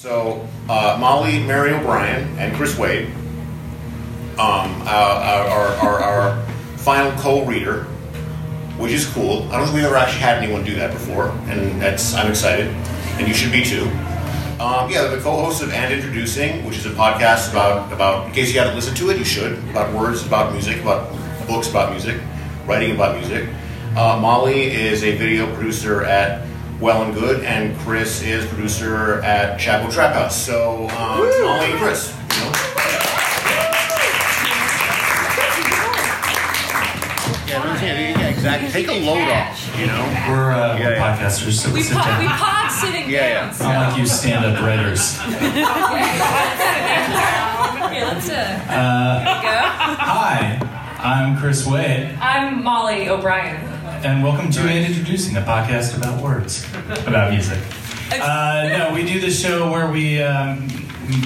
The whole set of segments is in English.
So Molly, Mary O'Brien, and Chris Wade, our final co-reader, which is cool. I don't think we've ever actually had anyone do that before, and I'm excited, and you should be too. Yeah, the co-host of And Introducing, which is a podcast about in case you haven't listened to it, you should, about words, about music, about books, about music, writing about music. Molly is a video producer at Well and Good, and Chris is producer at Chapo Trap House. So, Molly and Chris, you know. Yeah, exactly. Take a load off, you know. We're podcasters, so we sit down. We pod sitting down. So. Not like you stand-up writers. Okay, let's go. Hi, I'm Chris Wade. I'm Molly O'Brien. And welcome to And Introducing, a podcast about words, about music. No, we do this show where we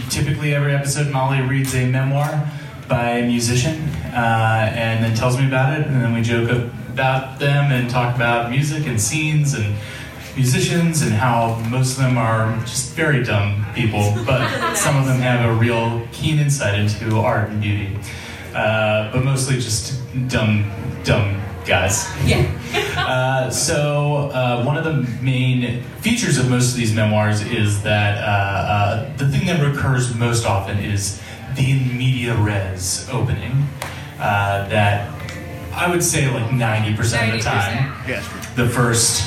typically every episode Molly reads a memoir by a musician and then tells me about it, and then we joke about them and talk about music and scenes and musicians and how most of them are just very dumb people, but some of them have a real keen insight into art and beauty, but mostly just dumb guys. Yeah. So one of the main features of most of these memoirs is that the thing that recurs most often is the media res opening. That I would say like 90% of the time. Yes. The first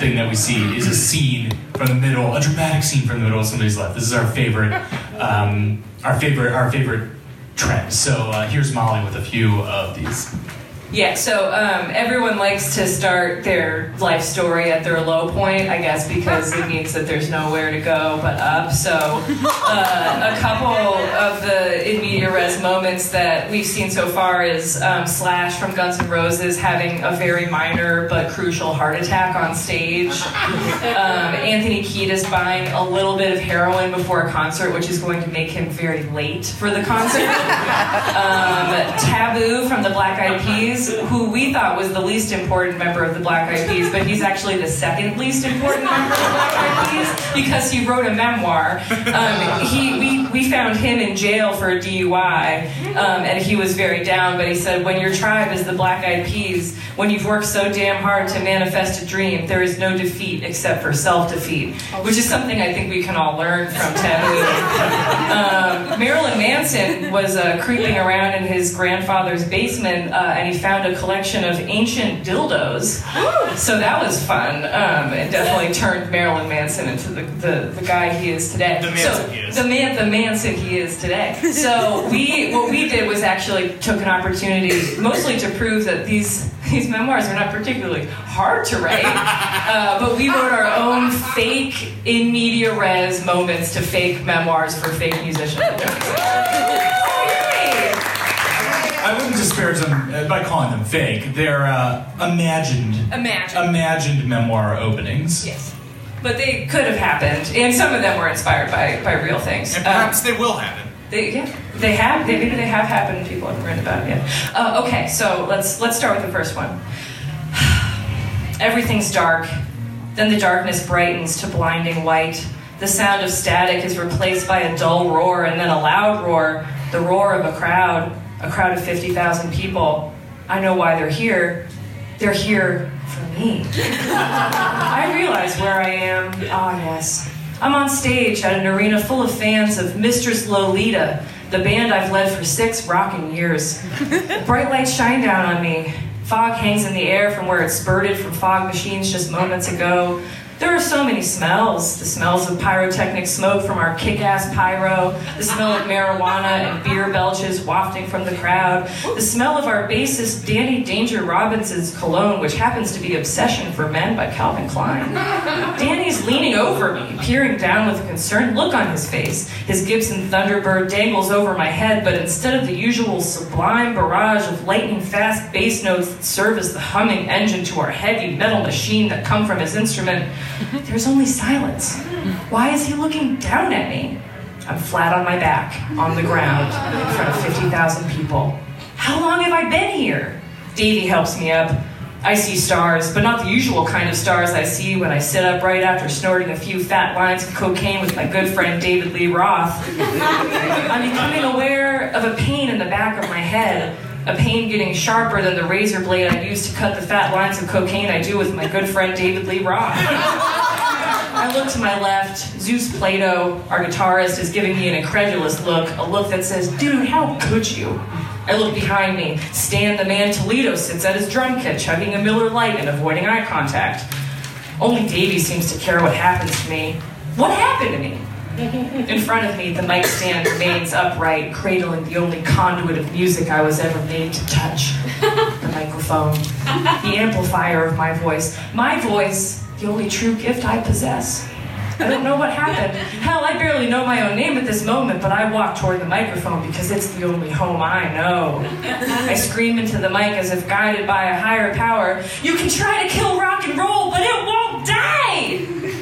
thing that we see is a scene from the middle, a dramatic scene from the middle of somebody's life. This is our favorite. Our favorite trend. So here's Molly with a few of these. Yeah, so everyone likes to start their life story at their low point, I guess, because it means that there's nowhere to go but up. So a couple of the in media res moments that we've seen so far is Slash from Guns N' Roses having a very minor but crucial heart attack on stage. Anthony Kiedis buying a little bit of heroin before a concert, which is going to make him very late for the concert. Taboo from the Black Eyed Peas, who we thought was the least important member of the Black Eyed Peas, but he's actually the second least important member of the Black Eyed Peas because he wrote a memoir. We found him in jail for a DUI, and he was very down, but he said, when your tribe is the Black Eyed Peas, when you've worked so damn hard to manifest a dream, there is no defeat except for self-defeat, which is something I think we can all learn from Taboo. Marilyn Manson was creeping around in his grandfather's basement, and he found a collection of ancient dildos. Ooh. So that was fun. It definitely turned Marilyn Manson into the guy he is today. The Manson he is. The Manson he is today. So what we did was actually took an opportunity mostly to prove that these memoirs are not particularly hard to write, but we wrote our own fake in media res moments to fake memoirs for fake musicians. I wouldn't disparage them by calling them fake. They're imagined memoir openings. Yes. But they could have happened, and some of them were inspired by real things. And perhaps they will happen. Maybe they have happened. People haven't written about it yet. Okay, so let's start with the first one. Everything's dark. Then the darkness brightens to blinding white. The sound of static is replaced by a dull roar, and then a loud roar, the roar of a crowd. A crowd of 50,000 people. I know why they're here. They're here for me. I realize where I am. Ah, yes. I'm on stage at an arena full of fans of Mistress Lolita, the band I've led for 6 rocking years. Bright lights shine down on me. Fog hangs in the air from where it spurted from fog machines just moments ago. There are so many smells. The smells of pyrotechnic smoke from our kick-ass pyro, the smell of marijuana and beer belches wafting from the crowd, the smell of our bassist Danny Danger Robinson's cologne, which happens to be Obsession for Men by Calvin Klein. Danny's leaning over me, peering down with a concerned look on his face. His Gibson Thunderbird dangles over my head, but instead of the usual sublime barrage of lightning-fast bass notes that serve as the humming engine to our heavy metal machine that come from his instrument, there's only silence. Why is he looking down at me? I'm flat on my back, on the ground, in front of 50,000 people. How long have I been here? Davey helps me up. I see stars, but not the usual kind of stars I see when I sit up right after snorting a few fat lines of cocaine with my good friend David Lee Roth. I'm becoming aware of a pain in the back of my head, a pain getting sharper than the razor blade I use to cut the fat lines of cocaine I do with my good friend David Lee Roth. I look to my left. Zeus Plato, our guitarist, is giving me an incredulous look, a look that says, "Dude, how could you?" I look behind me. Stan the Man Toledo sits at his drum kit, chugging a Miller Lite and avoiding eye contact. Only Davey seems to care what happens to me. What happened to me? In front of me, the mic stand remains upright, cradling the only conduit of music I was ever made to touch. The microphone. The amplifier of my voice. My voice, the only true gift I possess. I don't know what happened. Hell, I barely know my own name at this moment, but I walk toward the microphone because it's the only home I know. I scream into the mic as if guided by a higher power, "You can try to kill rock and roll, but it won't die!"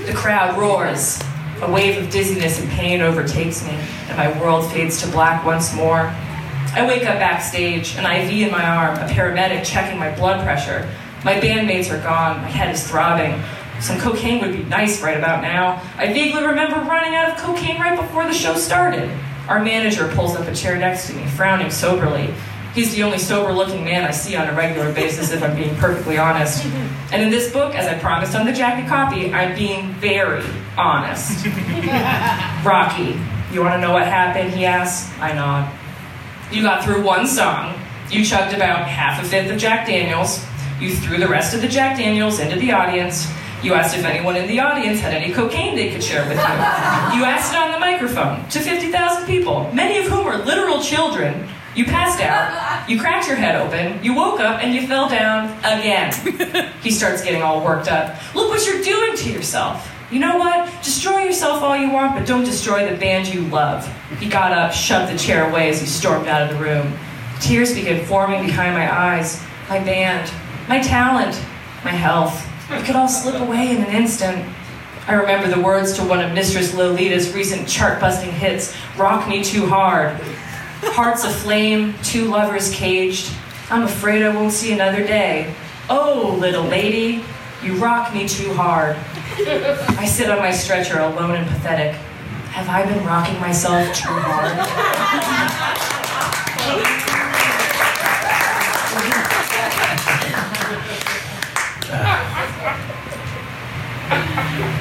The crowd roars. A wave of dizziness and pain overtakes me, and my world fades to black once more. I wake up backstage, an IV in my arm, a paramedic checking my blood pressure. My bandmates are gone, my head is throbbing. Some cocaine would be nice right about now. I vaguely remember running out of cocaine right before the show started. Our manager pulls up a chair next to me, frowning soberly. He's the only sober-looking man I see on a regular basis, if I'm being perfectly honest. And in this book, as I promised on the jacket copy, I'm being very honest. "Rocky, you want to know what happened?" he asks. I nod. "You got through one song. You chugged about half a fifth of Jack Daniels. You threw the rest of the Jack Daniels into the audience. You asked if anyone in the audience had any cocaine they could share with you. You asked it on the microphone to 50,000 people, many of whom were literal children. You passed out, you cracked your head open, you woke up, and you fell down again." He starts getting all worked up. "Look what you're doing to yourself. You know what? Destroy yourself all you want, but don't destroy the band you love." He got up, shoved the chair away as he stormed out of the room. Tears began forming behind my eyes. My band, my talent, my health. It could all slip away in an instant. I remember the words to one of Mistress Lolita's recent chart-busting hits, "Rock Me Too Hard." Hearts aflame, two lovers caged. I'm afraid I won't see another day. Oh, little lady, you rock me too hard. I sit on my stretcher, alone and pathetic. Have I been rocking myself too hard?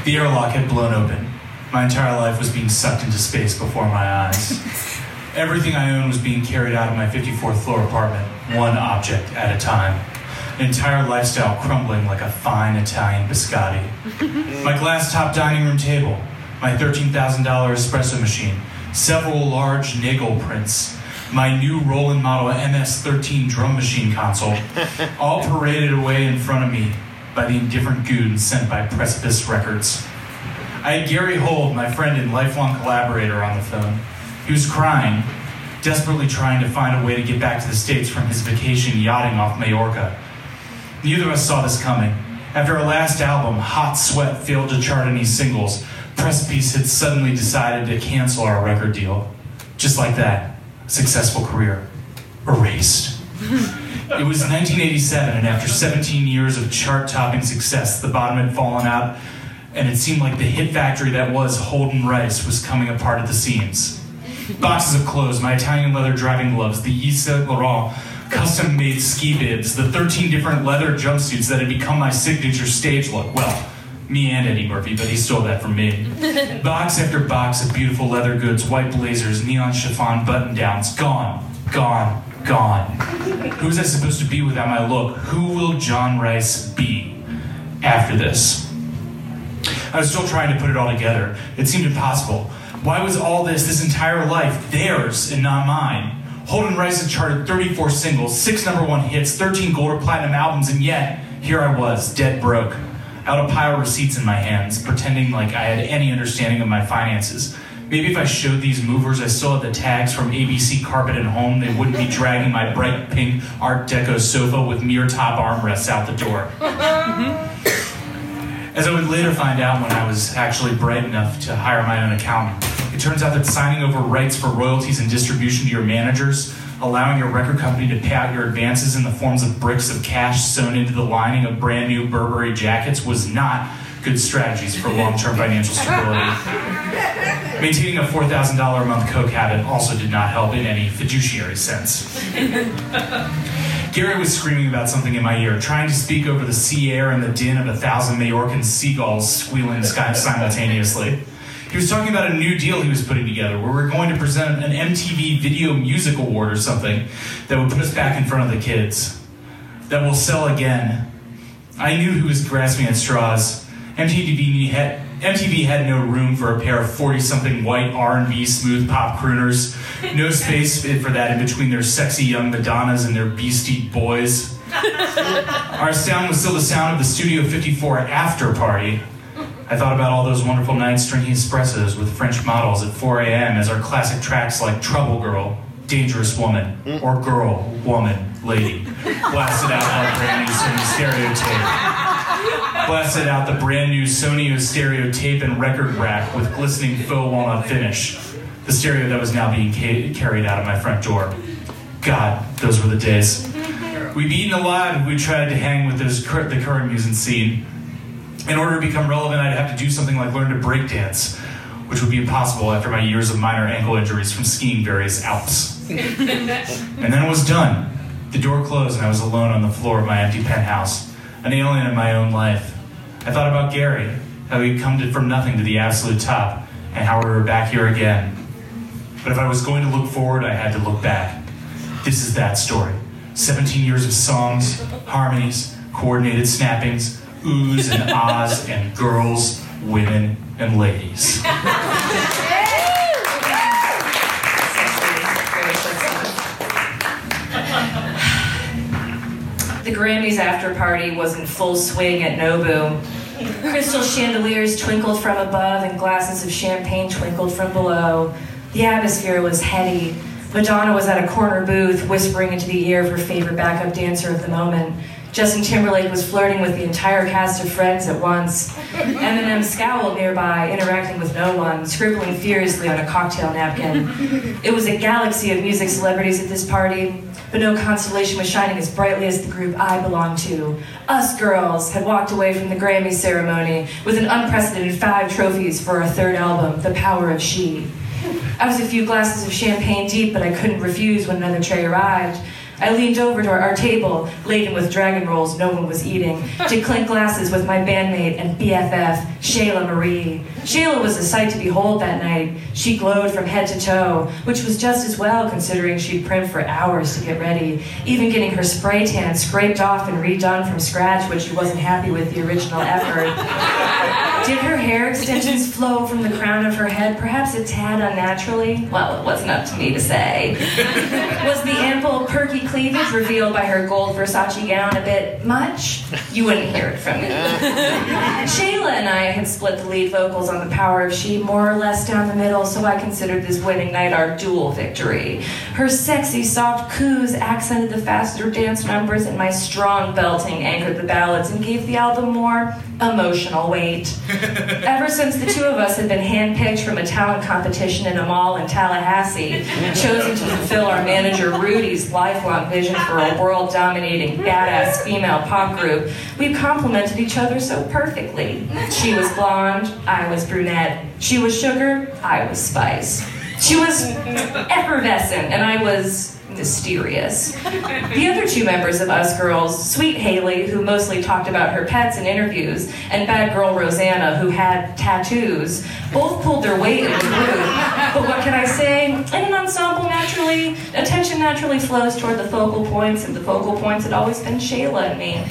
The airlock had blown open. My entire life was being sucked into space before my eyes. Everything I owned was being carried out of my 54th floor apartment, one object at a time. An entire lifestyle crumbling like a fine Italian biscotti. My glass-top dining room table, my $13,000 espresso machine, several large Nagel prints, my new Roland model MS-13 drum machine console, all paraded away in front of me by the indifferent goons sent by Precipice Records. I had Gary Hold, my friend and lifelong collaborator, on the phone. He was crying, desperately trying to find a way to get back to the States from his vacation yachting off Majorca. Neither of us saw this coming. After our last album, Hot Sweat, failed to chart any singles, Precipice had suddenly decided to cancel our record deal. Just like that, a successful career erased. It was 1987, and after 17 years of chart-topping success, the bottom had fallen out, and it seemed like the hit factory that was Holden Rice was coming apart at the seams. Boxes of clothes, my Italian leather driving gloves, the Yves Saint Laurent custom-made ski bibs, the 13 different leather jumpsuits that had become my signature stage look. Well, me and Eddie Murphy, but he stole that from me. Box after box of beautiful leather goods, white blazers, neon chiffon button-downs, gone, gone, gone. Who was I supposed to be without my look? Who will John Rice be after this? I was still trying to put it all together. It seemed impossible. Why was all this entire life, theirs and not mine? Holden Rice had charted 34 singles, 6 number one hits, 13 gold or platinum albums, and yet, here I was, dead broke. I had a pile of receipts in my hands, pretending like I had any understanding of my finances. Maybe if I showed these movers I still had the tags from ABC Carpet and Home, they wouldn't be dragging my bright pink Art Deco sofa with mirror top armrests out the door. As I would later find out when I was actually bright enough to hire my own accountant, it turns out that signing over rights for royalties and distribution to your managers, allowing your record company to pay out your advances in the forms of bricks of cash sewn into the lining of brand new Burberry jackets was not good strategies for long-term financial stability. Maintaining a $4,000 a month Coke habit also did not help in any fiduciary sense. Gary was screaming about something in my ear, trying to speak over the sea air and the din of 1,000 Majorcan seagulls squealing simultaneously. He was talking about a new deal he was putting together, where we're going to present an MTV Video Music Award or something that would put us back in front of the kids. That will sell again. I knew he was grasping at straws. MTV had no room for a pair of 40-something white R&B smooth pop crooners. No space for that in between their sexy young Madonnas and their beastie boys. Our sound was still the sound of the Studio 54 after party. I thought about all those wonderful nights drinking espressos with French models at 4 a.m. as our classic tracks like Trouble Girl, Dangerous Woman, or Girl, Woman, Lady blasted out our brand new Sony stereotape. Blasted out the brand new Sony stereotape and record rack with glistening faux walnut finish. The stereo that was now being carried out of my front door. God, those were the days. We've eaten alive if we tried to hang with the current music scene. In order to become relevant, I'd have to do something like learn to break dance, which would be impossible after my years of minor ankle injuries from skiing various Alps. And then it was done. The door closed and I was alone on the floor of my empty penthouse, an alien in my own life. I thought about Gary, how he'd come from nothing to the absolute top, and how we were back here again. But if I was going to look forward, I had to look back. This is that story. 17 years of songs, harmonies, coordinated snappings, oohs and ahs, and girls, women, and ladies. The Grammys after party was in full swing at Nobu. Crystal chandeliers twinkled from above and glasses of champagne twinkled from below. The atmosphere was heady. Madonna was at a corner booth whispering into the ear of her favorite backup dancer of the moment. Justin Timberlake was flirting with the entire cast of Friends at once. Eminem scowled nearby, interacting with no one, scribbling furiously on a cocktail napkin. It was a galaxy of music celebrities at this party, but no constellation was shining as brightly as the group I belonged to. Us Girls had walked away from the Grammy ceremony with an unprecedented 5 trophies for our third album, The Power of She. I was a few glasses of champagne deep, but I couldn't refuse when another tray arrived. I leaned over to our table, laden with dragon rolls no one was eating, to clink glasses with my bandmate and BFF, Shayla Marie. Shayla was a sight to behold that night. She glowed from head to toe, which was just as well considering she'd primed for hours to get ready, even getting her spray tan scraped off and redone from scratch when she wasn't happy with the original effort. Did her hair extensions flow from the crown of her head, perhaps a tad unnaturally? Well, it wasn't up to me to say. Was the ample, perky cleavage revealed by her gold Versace gown a bit much? You wouldn't hear it from me. Shayla and I had split the lead vocals on The Power of She more or less down the middle, so I considered this wedding night our dual victory. Her sexy, soft coos accented the faster dance numbers, and my strong belting anchored the ballads and gave the album more emotional weight. Ever since the two of us had been handpicked from a talent competition in a mall in Tallahassee, chosen to fulfill our manager Rudy's lifelong vision for a world-dominating, badass female pop group, we complemented each other so perfectly. She was blonde, I was brunette. She was sugar, I was spice. She was effervescent, and I was mysterious. The other two members of Us Girls, Sweet Haley, who mostly talked about her pets in interviews, and Bad Girl Rosanna, who had tattoos, both pulled their weight in the group. But what can I say? In an ensemble, naturally, attention naturally flows toward the focal points, and the focal points had always been Shayla and me.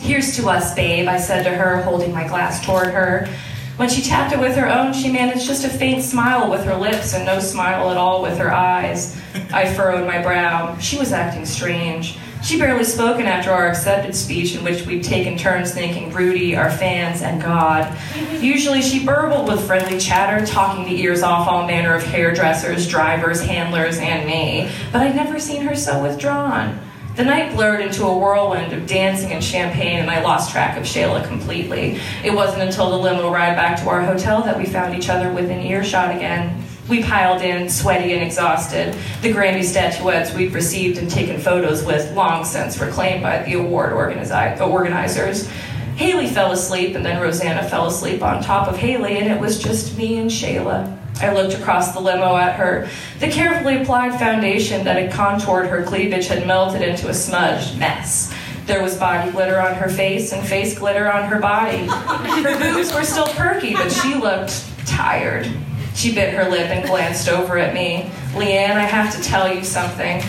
"Here's to us, babe," I said to her, holding my glass toward her. When she tapped it with her own, she managed just a faint smile with her lips and no smile at all with her eyes. I furrowed my brow. She was acting strange. She barely spoke after our accepted speech in which we'd taken turns thanking Rudy, our fans, and God. Usually she burbled with friendly chatter, talking the ears off all manner of hairdressers, drivers, handlers, and me. But I'd never seen her so withdrawn. The night blurred into a whirlwind of dancing and champagne, and I lost track of Shayla completely. It wasn't until the limo ride back to our hotel that we found each other within earshot again. We piled in, sweaty and exhausted. The Grammy statuettes we'd received and taken photos with long since were claimed by the award organizers. Haley fell asleep, and then Rosanna fell asleep on top of Haley, and it was just me and Shayla. I looked across the limo at her. The carefully applied foundation that had contoured her cleavage had melted into a smudged mess. There was body glitter on her face and face glitter on her body. Her boobs were still perky, but she looked tired. She bit her lip and glanced over at me. "Leanne, I have to tell you something."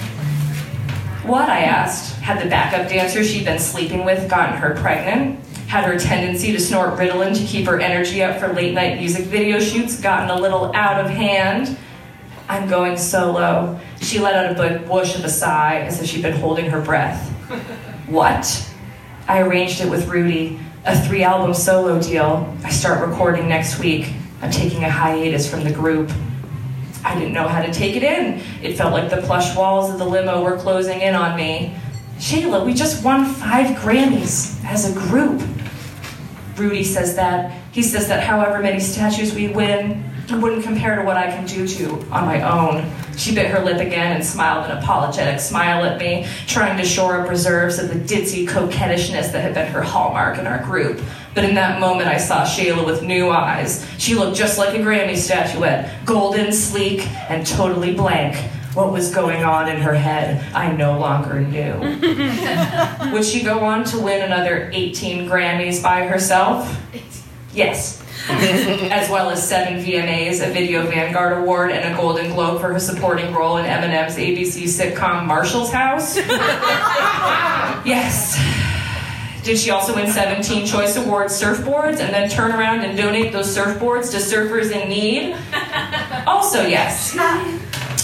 "What?" I asked. Had the backup dancer she'd been sleeping with gotten her pregnant? Had her tendency to snort Ritalin to keep her energy up for late-night music video shoots gotten a little out of hand? "I'm going solo." She let out a whoosh of a sigh, as if she'd been holding her breath. "What?" "I arranged it with Rudy. A 3-album solo deal. I start recording next week. I'm taking a hiatus from the group." I didn't know how to take it in. It felt like the plush walls of the limo were closing in on me. "Shayla, we just won 5 Grammys as a group." "Rudy says that. He says that however many statues we win, it wouldn't compare to what I can do to on my own." She bit her lip again and smiled an apologetic smile at me, trying to shore up reserves of the ditzy coquettishness that had been her hallmark in our group. But in that moment, I saw Shayla with new eyes. She looked just like a Grammy statuette, golden, sleek, and totally blank. What was going on in her head, I no longer knew. Would she go on to win another 18 Grammys by herself? Yes. As well as 7 VMAs, a Video Vanguard Award, and a Golden Globe for her supporting role in Eminem's ABC sitcom Marshall's House? Yes. Did she also win 17 Choice Awards surfboards and then turn around and donate those surfboards to surfers in need? Also yes.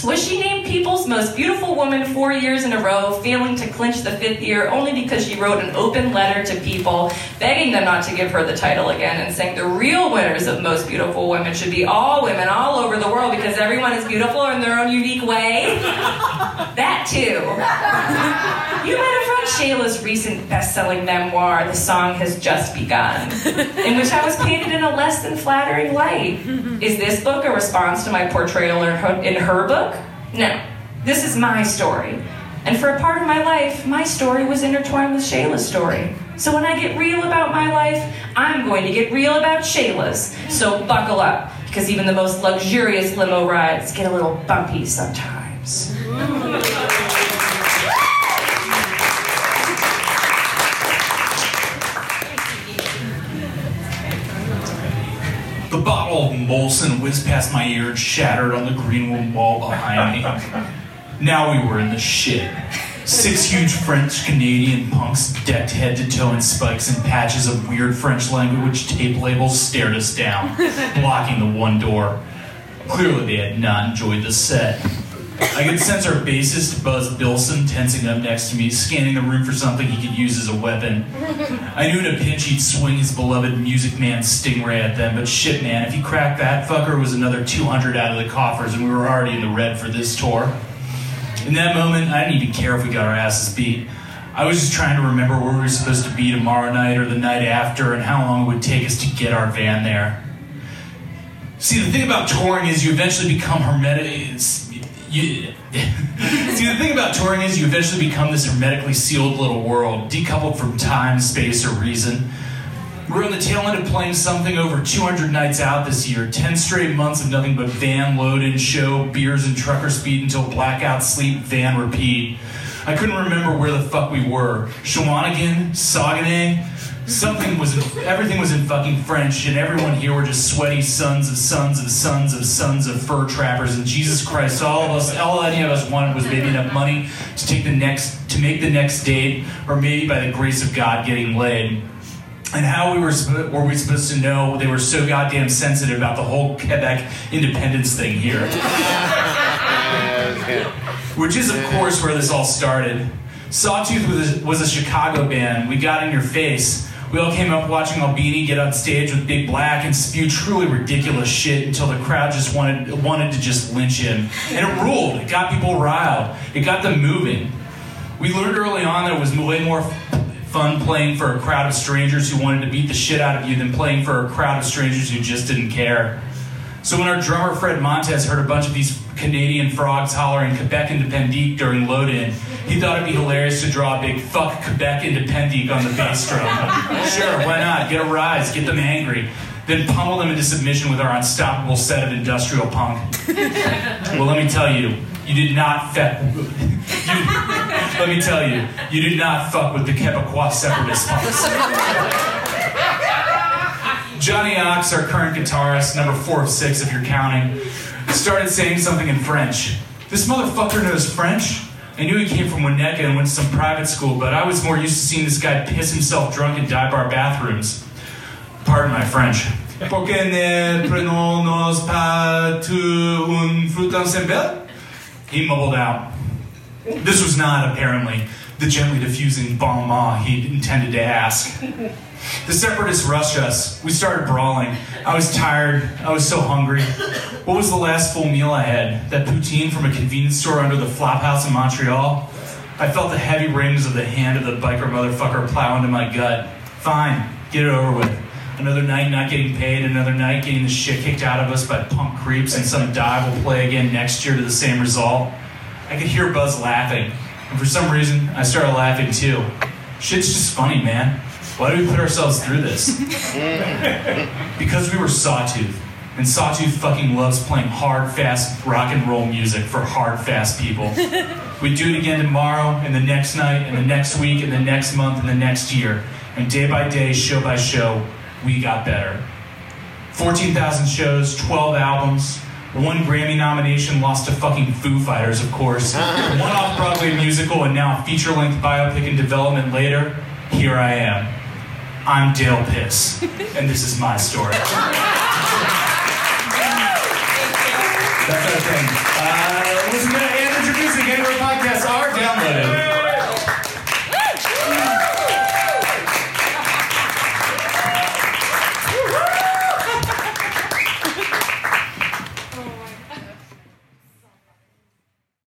Was she named People's Most Beautiful Woman 4 years in a row, failing to clinch the 5th year only because she wrote an open letter to People, begging them not to give her the title again and saying the real winners of Most Beautiful Women should be all women all over the world because everyone is beautiful in their own unique way? That too. You might have read Shayla's recent best-selling memoir, The Song Has Just Begun, in which I was painted in a less than flattering light. Is this book a response to my portrayal in her book? No, this is my story. And for a part of my life, my story was intertwined with Shayla's story. So when I get real about my life, I'm going to get real about Shayla's. So buckle up, because even the most luxurious limo rides get a little bumpy sometimes. The bottle of Molson whizzed past my ear and shattered on the green wall behind me. Now we were in the shit. 6 huge French-Canadian punks decked head to toe in spikes and patches of weird French language tape labels stared us down, blocking the one door. Clearly they had not enjoyed the set. I could sense our bassist, Buzz Bilson, tensing up next to me, scanning the room for something he could use as a weapon. I knew in a pinch he'd swing his beloved Music Man Stingray at them, but shit, man, if he cracked that fucker, it was another 200 out of the coffers, and we were already in the red for this tour. In that moment, I didn't even care if we got our asses beat. I was just trying to remember where we were supposed to be tomorrow night or the night after, and how long it would take us to get our van there. See, the thing about touring is you eventually become hermetic... this hermetically sealed little world, decoupled from time, space, or reason. We're on the tail end of playing something over 200 nights out this year, 10 straight months of nothing but van, load-in, show, beers, and trucker speed until blackout, sleep, van, repeat. I couldn't remember where the fuck we were. Shawanigan? Saguenay? Everything was in fucking French, and everyone here were just sweaty sons of fur trappers. And Jesus Christ, all any of us wanted was maybe enough money to make the next date, or maybe by the grace of God, getting laid. And how were we supposed to know they were so goddamn sensitive about the whole Quebec independence thing here? Which is, of course, where this all started. Sawtooth was a Chicago band. We got in your face. We all came up watching Albini get on stage with Big Black and spew truly ridiculous shit until the crowd just wanted to just lynch him. And it ruled. It got people riled. It got them moving. We learned early on that it was way more fun playing for a crowd of strangers who wanted to beat the shit out of you than playing for a crowd of strangers who just didn't care. So when our drummer Fred Montez heard a bunch of these Canadian frogs hollering Quebec Independique during load-in, he thought it'd be hilarious to draw a big fuck Quebec Independique on the bass drum. Sure, why not? Get a rise, get them angry. Then pummel them into submission with our unstoppable set of industrial punk. Well, let me tell you, you did not fuck with the Quebecois separatist punks. Johnny Ox, our current guitarist, number 4 of 6 if you're counting, started saying something in French. This motherfucker knows French? I knew he came from Winnetka and went to some private school, but I was more used to seeing this guy piss himself drunk in dive bar bathrooms. Pardon my French. Pourquoi ne prenons pas tout un fruit ensemble? He mumbled out. This was not, apparently, the gently diffusing bon mot he'd intended to ask. The separatists rushed us. We started brawling. I was tired. I was so hungry. What was the last full meal I had? That poutine from a convenience store under the Flophouse in Montreal? I felt the heavy rings of the hand of the biker motherfucker plow into my gut. Fine, get it over with. Another night not getting paid, another night getting the shit kicked out of us by punk creeps, and some dive will play again next year to the same result. I could hear Buzz laughing, and for some reason, I started laughing too. Shit's just funny, man. Why do we put ourselves through this? Because we were Sawtooth, and Sawtooth fucking loves playing hard, fast rock and roll music for hard, fast people. We'd do it again tomorrow, and the next night, and the next week, and the next month, and the next year. And day by day, show by show, we got better. 14,000 shows, 12 albums, 1 Grammy nomination lost to fucking Foo Fighters, of course. 1 off-Broadway musical, and now a feature-length biopic in development later. Here I am. I'm Dale Piss, and this is my story. That's our thing.